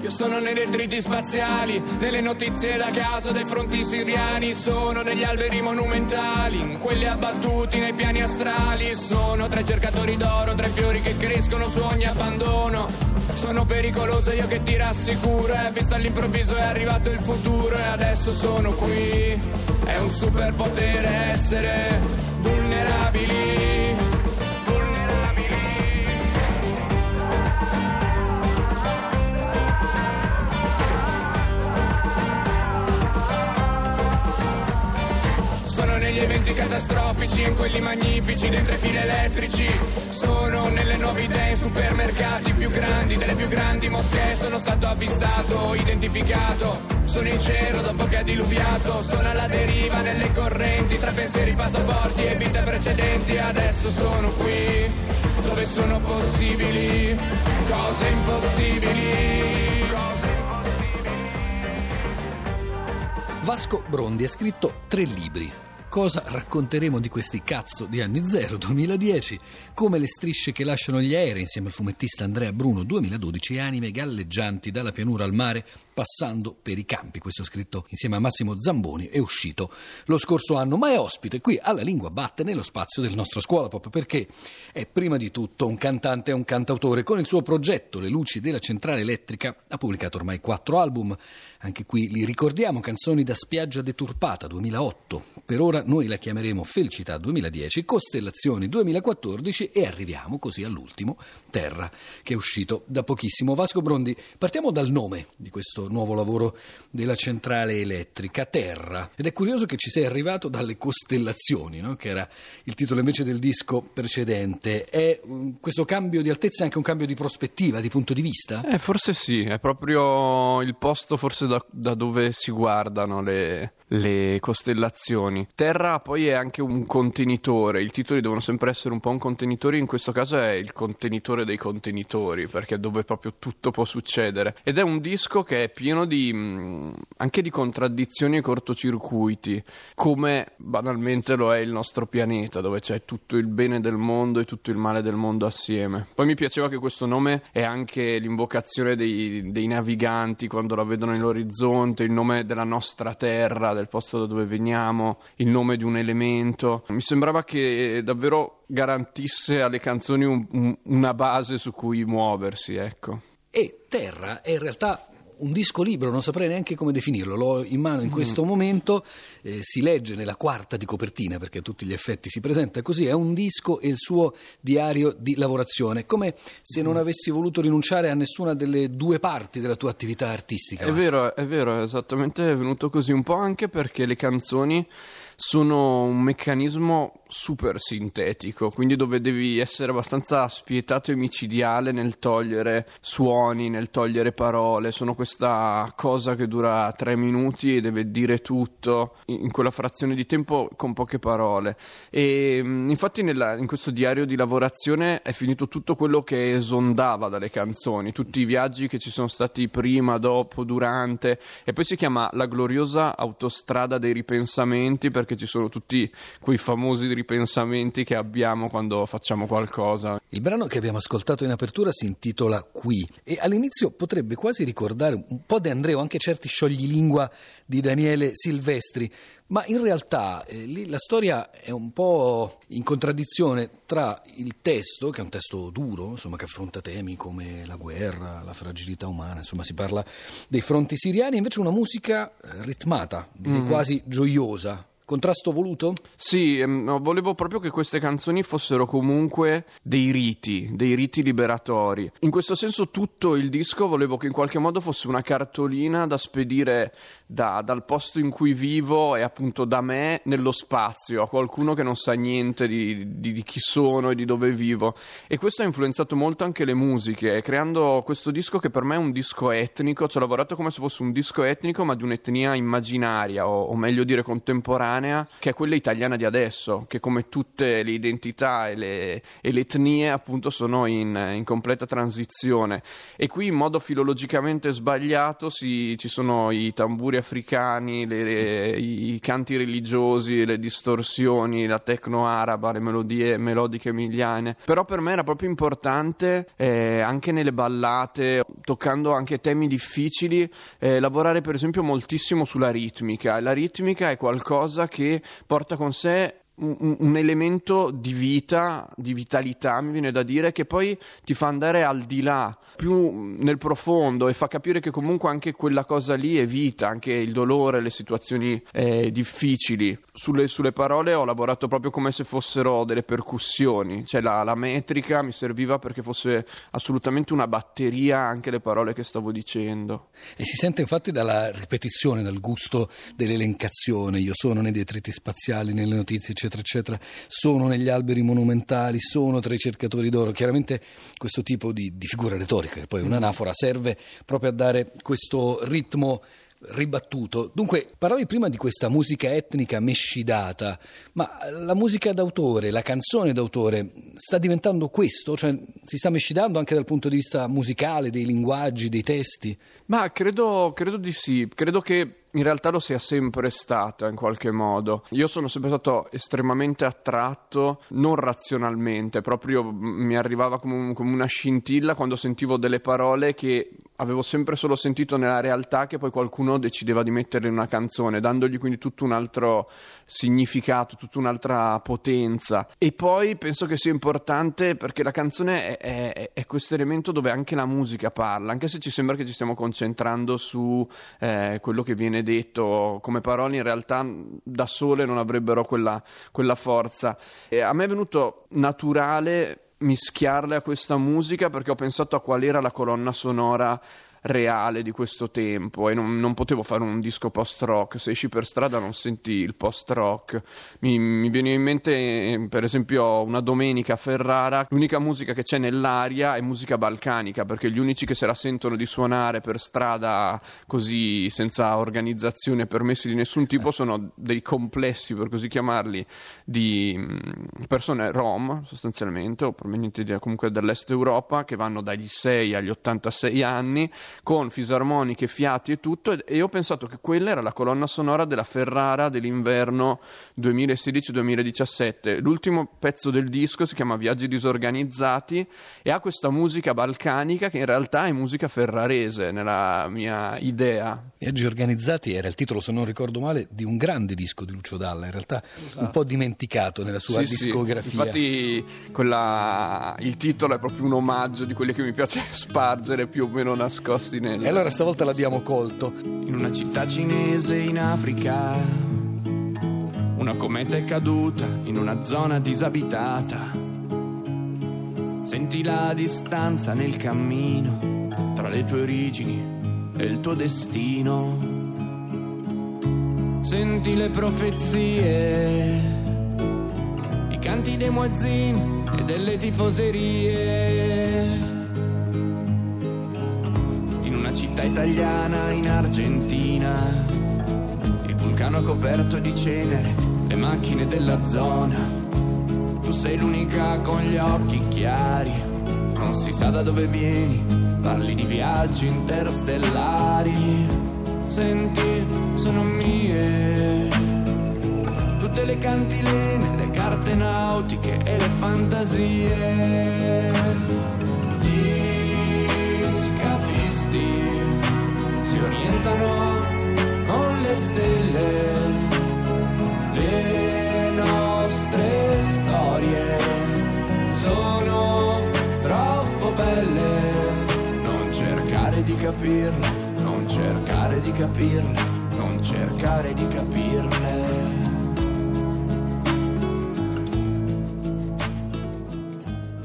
Io sono nei detriti spaziali, nelle notizie da caso dai fronti siriani. Sono negli alberi monumentali, in quelli abbattuti nei piani astrali. Sono tra i cercatori d'oro, tra i fiori che crescono su ogni abbandono. Sono pericoloso io che ti rassicuro, visto all'improvviso è arrivato il futuro. E adesso sono qui, è un superpotere essere vulnerabili. Negli eventi catastrofici, in quelli magnifici, dentro i fili elettrici. Sono nelle nuove idee, in supermercati più grandi, delle più grandi moschee. Sono stato avvistato, identificato, sono in cielo dopo che è diluviato. Sono alla deriva nelle correnti, tra pensieri, passaporti e vite precedenti. Adesso sono qui, dove sono possibili cose impossibili. Vasco Brondi ha scritto 3 libri. Cosa racconteremo di questi cazzo di anni zero, 2010, come le strisce che lasciano gli aerei, insieme al fumettista Andrea Bruno, 2012, anime galleggianti dalla pianura al mare, passando per i campi. Questo scritto insieme a Massimo Zamboni, è uscito lo scorso anno, ma è ospite qui alla Lingua Batte, nello spazio del nostro Scuola Pop, perché è prima di tutto un cantante e un cantautore. Con il suo progetto Le luci della centrale elettrica ha pubblicato ormai 4 album, anche qui li ricordiamo, Canzoni da spiaggia deturpata 2008, per ora noi la chiameremo Felicità 2010, Costellazioni 2014 e arriviamo così all'ultimo, Terra, che è uscito da pochissimo. Vasco Brondi, partiamo dal nome di questo nuovo lavoro della centrale elettrica, Terra, ed è curioso che ci sei arrivato dalle Costellazioni, no? Che era il titolo invece del disco precedente. È questo cambio di altezza anche un cambio di prospettiva, di punto di vista? Forse sì, è proprio il posto forse da dove si guardano le costellazioni. Terra poi è anche un contenitore, i titoli devono sempre essere un po' un contenitore, in questo caso è il contenitore dei contenitori, perché è dove proprio tutto può succedere, ed è un disco che è pieno di anche di contraddizioni e cortocircuiti, come banalmente lo è il nostro pianeta, dove c'è tutto il bene del mondo e tutto il male del mondo assieme. Poi mi piaceva che questo nome è anche l'invocazione dei naviganti quando la vedono nell'orizzonte, il nome della nostra terra, del posto da dove veniamo, il nome di un elemento. Mi sembrava che davvero garantisse alle canzoni una base su cui muoversi, ecco. E Terra è in realtà un disco libero, non saprei neanche come definirlo, l'ho in mano in questo momento, si legge nella quarta di copertina, perché a tutti gli effetti si presenta così, è un disco e il suo diario di lavorazione, come se non avessi voluto rinunciare a nessuna delle 2 parti della tua attività artistica. È vero, esattamente, è venuto così, un po' anche perché le canzoni sono un meccanismo super sintetico, quindi dove devi essere abbastanza spietato e micidiale nel togliere suoni, nel togliere parole. Sono questa cosa che dura 3 minuti e deve dire tutto in quella frazione di tempo con poche parole. E infatti in questo diario di lavorazione è finito tutto quello che esondava dalle canzoni, tutti i viaggi che ci sono stati prima, dopo, durante, e poi si chiama La gloriosa autostrada dei ripensamenti, perché ci sono tutti quei famosi ripensamenti che abbiamo quando facciamo qualcosa. Il brano che abbiamo ascoltato in apertura si intitola Qui, e all'inizio potrebbe quasi ricordare un po' De André o anche certi scioglilingua di Daniele Silvestri, ma in realtà lì la storia è un po' in contraddizione tra il testo, che è un testo duro, insomma, che affronta temi come la guerra, la fragilità umana, insomma si parla dei fronti siriani, e invece una musica ritmata, quasi gioiosa. Contrasto voluto? Sì, volevo proprio che queste canzoni fossero comunque dei riti liberatori. In questo senso tutto il disco volevo che in qualche modo fosse una cartolina da spedire dal posto in cui vivo, e appunto da me, nello spazio, a qualcuno che non sa niente di chi sono e di dove vivo. E questo ha influenzato molto anche le musiche, creando questo disco che per me è un disco etnico. Ci ho lavorato come se fosse un disco etnico, ma di un'etnia immaginaria, o meglio dire contemporanea, contemporanea, che è quella italiana di adesso, che come tutte le identità e le etnie appunto sono in completa transizione, e qui in modo filologicamente sbagliato ci sono i tamburi africani, i canti religiosi, le distorsioni, la techno araba, le melodie melodiche emiliane. Però per me era proprio importante anche nelle ballate, toccando anche temi difficili, lavorare per esempio moltissimo sulla ritmica. La ritmica è qualcosa che porta con sé un elemento di vita, di vitalità, mi viene da dire, che poi ti fa andare al di là, più nel profondo, e fa capire che comunque anche quella cosa lì è vita, anche il dolore, le situazioni difficili. Sulle parole ho lavorato proprio come se fossero delle percussioni, cioè la metrica mi serviva perché fosse assolutamente una batteria anche le parole che stavo dicendo. E si sente infatti dalla ripetizione, dal gusto dell'elencazione: io sono nei detriti spaziali, nelle notizie eccetera eccetera, sono negli alberi monumentali, sono tra i cercatori d'oro. Chiaramente questo tipo di figura retorica, che poi è un'anafora, serve proprio a dare questo ritmo ribattuto. Dunque, parlavi prima di questa musica etnica mescidata, ma la musica d'autore, la canzone d'autore sta diventando questo? Cioè si sta mescidando anche dal punto di vista musicale, dei linguaggi, dei testi? Ma credo di sì, credo che in realtà lo sia sempre stata in qualche modo. Io sono sempre stato estremamente attratto, non razionalmente, proprio mi arrivava come una scintilla quando sentivo delle parole che avevo sempre solo sentito nella realtà, che poi qualcuno decideva di metterle in una canzone, dandogli quindi tutto un altro significato, tutta un'altra potenza. E poi penso che sia importante perché la canzone è questo elemento dove anche la musica parla, anche se ci sembra che ci stiamo concentrando su quello che viene detto come parole, in realtà da sole non avrebbero quella forza. E a me è venuto naturale mischiarle a questa musica perché ho pensato a qual era la colonna sonora reale di questo tempo, e non potevo fare un disco post-rock. Se esci per strada non senti il post-rock. Mi viene in mente per esempio una domenica a Ferrara, l'unica musica che c'è nell'aria è musica balcanica, perché gli unici che se la sentono di suonare per strada così senza organizzazione, permessi di nessun tipo, sono dei complessi, per così chiamarli, di persone rom sostanzialmente, o provenienti comunque dall'est Europa, che vanno dagli 6 agli 86 anni con fisarmoniche, fiati e tutto, e io ho pensato che quella era la colonna sonora della Ferrara dell'inverno 2016-2017. L'ultimo pezzo del disco si chiama Viaggi disorganizzati e ha questa musica balcanica che in realtà è musica ferrarese nella mia idea. Viaggi organizzati era il titolo, se non ricordo male, di un grande disco di Lucio Dalla, in realtà un po' dimenticato nella sua discografia. Sì. Infatti il titolo è proprio un omaggio di quelli che mi piace spargere più o meno nascosto. E allora stavolta l'abbiamo colto. In una città cinese in Africa una cometa è caduta in una zona disabitata. Senti la distanza nel cammino tra le tue origini e il tuo destino. Senti le profezie, i canti dei muezzini e delle tifoserie. Città italiana in Argentina, il vulcano coperto di cenere, le macchine della zona. Tu sei l'unica con gli occhi chiari, non si sa da dove vieni, parli di viaggi interstellari. Senti, sono mie tutte le cantilene, le carte nautiche e le fantasie. Gli scafisti si orientano con le stelle, le nostre storie sono troppo belle. Non cercare di capirle, non cercare di capirle, non cercare di capirle.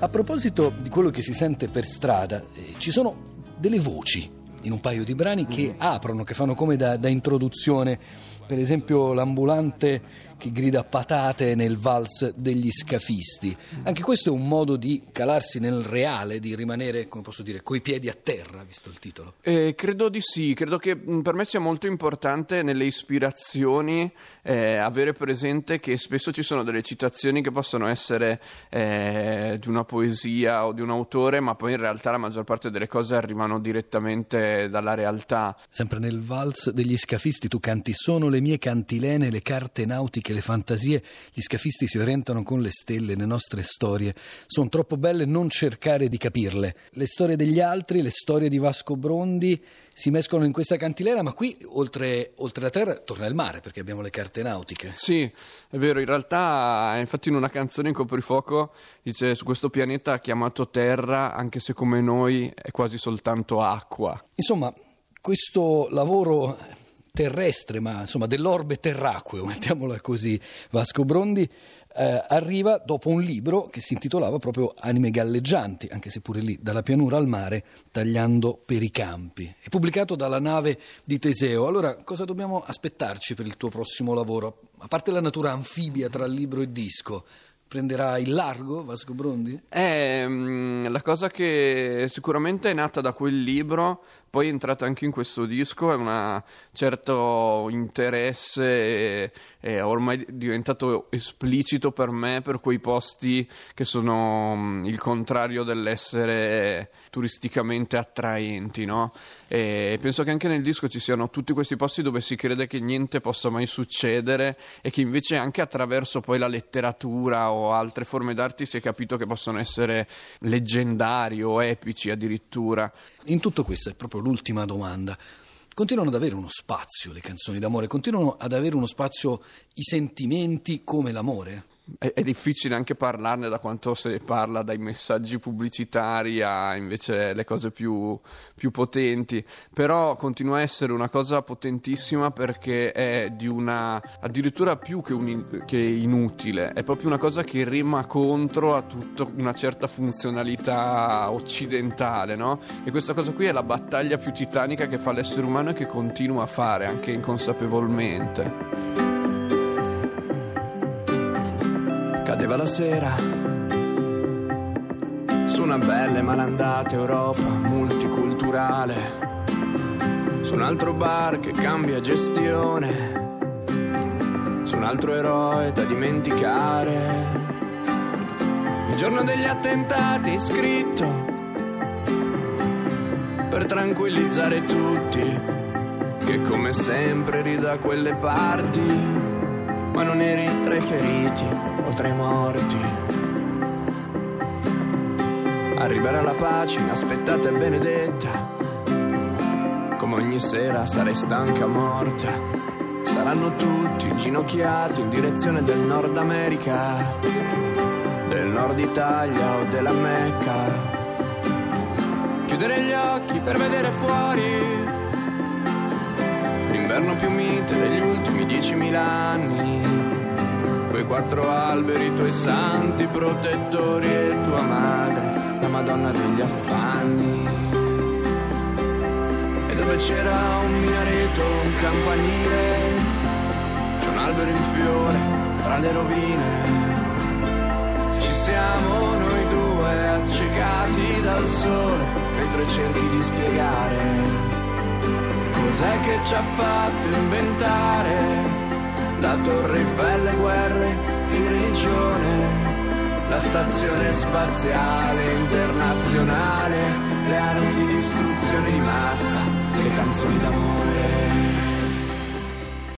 A proposito di quello che si sente per strada, ci sono delle voci in un paio di brani che aprono, che fanno come da introduzione per esempio l'ambulante che grida patate nel valz degli scafisti. Anche questo è un modo di calarsi nel reale, di rimanere, come posso dire, coi piedi a terra, visto il titolo. Credo di sì, credo che per me sia molto importante nelle ispirazioni avere presente che spesso ci sono delle citazioni che possono essere di una poesia o di un autore, ma poi in realtà la maggior parte delle cose arrivano direttamente dalla realtà. Sempre nel valz degli scafisti tu canti: sono le mie cantilene, le carte nautiche, le fantasie, gli scafisti si orientano con le stelle, le nostre storie sono troppo belle, non cercare di capirle. Le storie degli altri, le storie di Vasco Brondi si mescolano in questa cantilena, ma qui oltre la terra torna il mare, perché abbiamo le carte nautiche. Sì, è vero, in realtà infatti in una canzone in Coprifuoco dice: su questo pianeta chiamato Terra, anche se come noi è quasi soltanto acqua. Insomma, questo lavoro terrestre, ma insomma dell'orbe terraqueo, mettiamola così, Vasco Brondi arriva dopo un libro che si intitolava proprio Anime galleggianti, anche se pure lì dalla pianura al mare, tagliando per i campi. È pubblicato dalla nave di Teseo. Allora, cosa dobbiamo aspettarci per il tuo prossimo lavoro? A parte la natura anfibia tra libro e disco, prenderà il largo Vasco Brondi? La cosa che sicuramente è nata da quel libro, poi è entrata anche in questo disco, è un certo interesse, è ormai diventato esplicito per me, per quei posti che sono il contrario dell'essere turisticamente attraenti, no? E penso che anche nel disco ci siano tutti questi posti dove si crede che niente possa mai succedere e che invece anche attraverso poi la letteratura o altre forme d'arte si è capito che possono essere leggendari o epici addirittura. In tutto questo è proprio l'ultima domanda. Continuano ad avere uno spazio le canzoni d'amore? Continuano ad avere uno spazio i sentimenti come l'amore? È difficile anche parlarne, da quanto se ne parla, dai messaggi pubblicitari a invece le cose più potenti, però continua a essere una cosa potentissima, perché è di una, addirittura più che inutile, è proprio una cosa che rema contro a tutta una certa funzionalità occidentale, no? E questa cosa qui è la battaglia più titanica che fa l'essere umano e che continua a fare anche inconsapevolmente. Cadeva la sera su una bella e malandata Europa multiculturale, su un altro bar che cambia gestione, su un altro eroe da dimenticare. Il giorno degli attentati scritto per tranquillizzare tutti, che come sempre eri da quelle parti, ma non eri tra i feriti o tra i morti. Arriverà la pace inaspettata e benedetta, come ogni sera sarai stanca morta. Saranno tutti inginocchiati in direzione del Nord America, del Nord Italia o della Mecca. Chiudere gli occhi per vedere fuori l'inverno più mite degli ultimi 10.000 anni, quei 4 alberi, i tuoi santi protettori e tua madre, la Madonna degli affanni. E dove c'era un minareto, un campanile, c'è un albero in fiore tra le rovine. Ci siamo noi due accecati dal sole mentre cerchi di spiegare cos'è che ci ha fatto inventare la Torre Eiffel, le guerre di religione, la stazione spaziale internazionale, le armi di distruzione di massa, le canzoni d'amore.